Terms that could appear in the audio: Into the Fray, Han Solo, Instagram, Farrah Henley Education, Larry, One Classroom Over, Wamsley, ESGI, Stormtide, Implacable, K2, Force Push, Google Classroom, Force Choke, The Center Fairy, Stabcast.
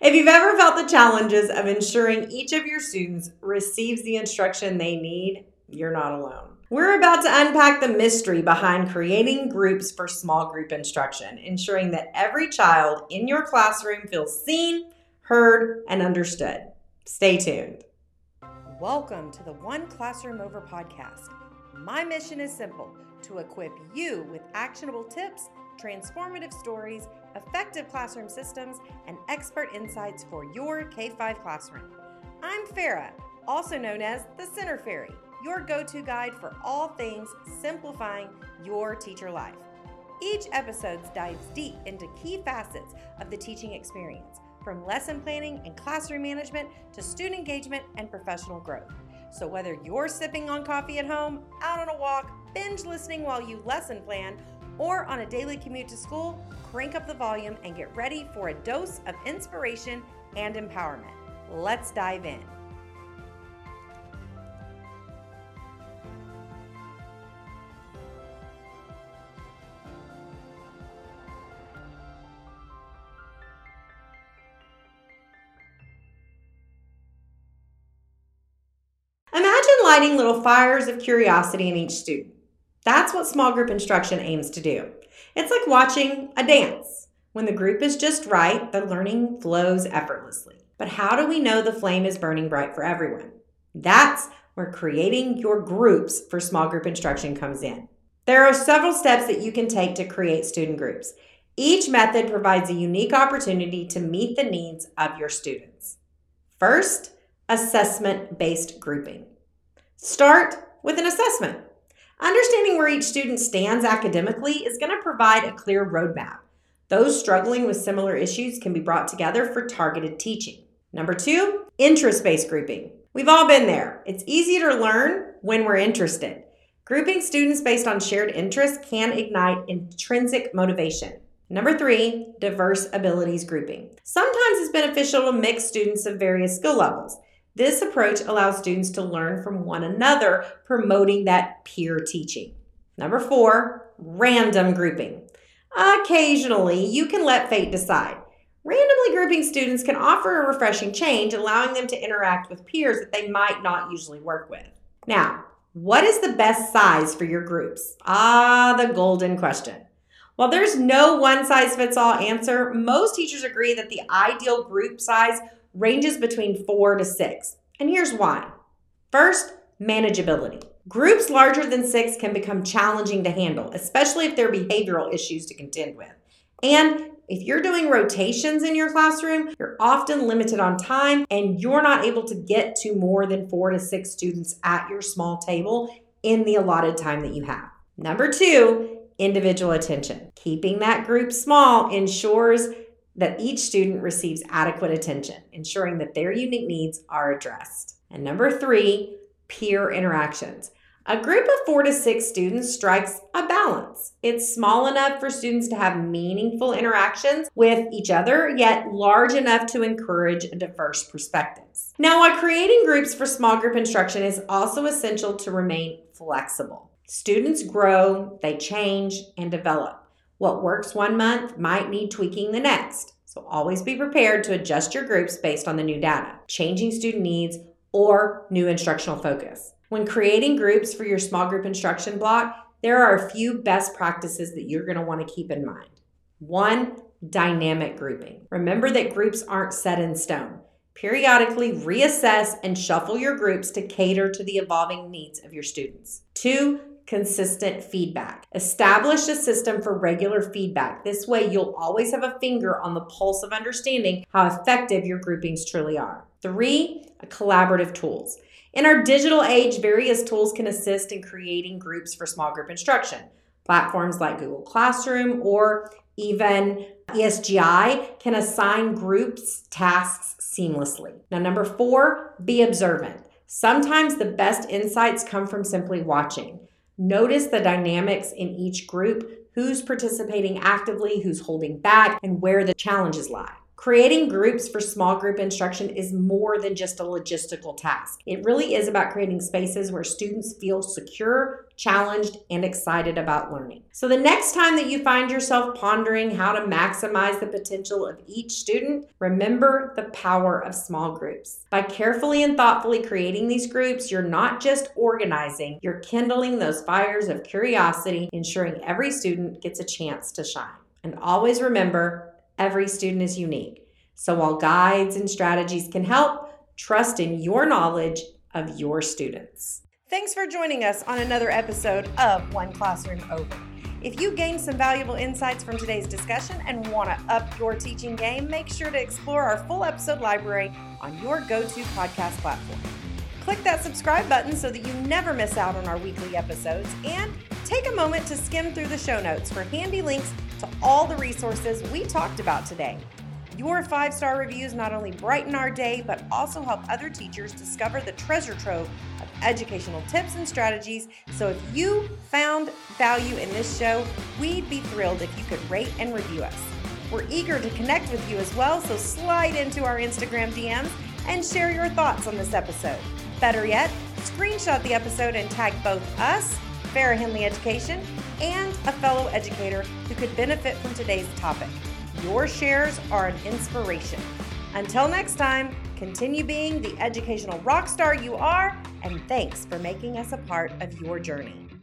If you've ever felt the challenges of ensuring each of your students receives the instruction they need, you're not alone. We're about to unpack the mystery behind creating groups for small group instruction, ensuring that every child in your classroom feels seen, heard, and understood. Stay tuned. Welcome to the One Classroom Over podcast. My mission is simple, to equip you with actionable tips, transformative stories, effective classroom systems, and expert insights for your K-5 classroom. I'm Farrah, also known as The Center Fairy, your go-to guide for all things simplifying your teacher life. Each episode dives deep into key facets of the teaching experience, from lesson planning and classroom management to student engagement and professional growth. So whether you're sipping on coffee at home, out on a walk, binge listening while you lesson plan, or on a daily commute to school, crank up the volume and get ready for a dose of inspiration and empowerment. Let's dive in. Lighting little fires of curiosity in each student. That's what small group instruction aims to do. It's like watching a dance. When the group is just right, the learning flows effortlessly. But how do we know the flame is burning bright for everyone? That's where creating your groups for small group instruction comes in. There are several steps that you can take to create student groups. Each method provides a unique opportunity to meet the needs of your students. First, assessment-based grouping. Start with an assessment. Understanding where each student stands academically is going to provide a clear roadmap. Those struggling with similar issues can be brought together for targeted teaching. Number two, interest-based grouping. We've all been there. It's easier to learn when we're interested. Grouping students based on shared interests can ignite intrinsic motivation. Number three, diverse abilities grouping. Sometimes it's beneficial to mix students of various skill levels. This approach allows students to learn from one another, promoting that peer teaching. Number four, random grouping. Occasionally, you can let fate decide. Randomly grouping students can offer a refreshing change, allowing them to interact with peers that they might not usually work with. Now, what is the best size for your groups? The golden question. While there's no one-size-fits-all answer, most teachers agree that the ideal group size ranges between 4 to 6. And here's why. First, manageability. Groups larger than 6 can become challenging to handle, especially if there are behavioral issues to contend with. And if you're doing rotations in your classroom, you're often limited on time and you're not able to get to more than 4 to 6 students at your small table in the allotted time that you have. Number two, individual attention. Keeping that group small ensures that each student receives adequate attention, ensuring that their unique needs are addressed. And number three, peer interactions. A group of 4 to 6 students strikes a balance. It's small enough for students to have meaningful interactions with each other, yet large enough to encourage diverse perspectives. Now, while creating groups for small group instruction is also essential to remain flexible. Students grow, they change, and develop. What works one month might need tweaking the next. So always be prepared to adjust your groups based on the new data, changing student needs, or new instructional focus. When creating groups for your small group instruction block, there are a few best practices that you're going to want to keep in mind. One, dynamic grouping. Remember that groups aren't set in stone. Periodically reassess and shuffle your groups to cater to the evolving needs of your students. Two, consistent feedback. Establish a system for regular feedback. This way, you'll always have a finger on the pulse of understanding how effective your groupings truly are. Three, collaborative tools. In our digital age, various tools can assist in creating groups for small group instruction. Platforms like Google Classroom or even ESGI can assign groups tasks seamlessly. Now, number four, be observant. Sometimes the best insights come from simply watching. Notice the dynamics in each group, who's participating actively, who's holding back, and where the challenges lie. Creating groups for small group instruction is more than just a logistical task. It really is about creating spaces where students feel secure, challenged, and excited about learning. So the next time that you find yourself pondering how to maximize the potential of each student, remember the power of small groups. By carefully and thoughtfully creating these groups, you're not just organizing, you're kindling those fires of curiosity, ensuring every student gets a chance to shine. And always remember, every student is unique. So while guides and strategies can help, trust in your knowledge of your students. Thanks for joining us on another episode of One Classroom Over. If you gained some valuable insights from today's discussion and want to up your teaching game, make sure to explore our full episode library on your go-to podcast platform. Click that subscribe button so that you never miss out on our weekly episodes, and take a moment to skim through the show notes for handy links to all the resources we talked about today. Your 5-star reviews not only brighten our day, but also help other teachers discover the treasure trove of educational tips and strategies. So if you found value in this show, we'd be thrilled if you could rate and review us. We're eager to connect with you as well, so slide into our Instagram DMs and share your thoughts on this episode. Better yet, screenshot the episode and tag both us, Farrah Henley Education, and a fellow educator who could benefit from today's topic. Your shares are an inspiration. Until next time, continue being the educational rock star you are, and thanks for making us a part of your journey.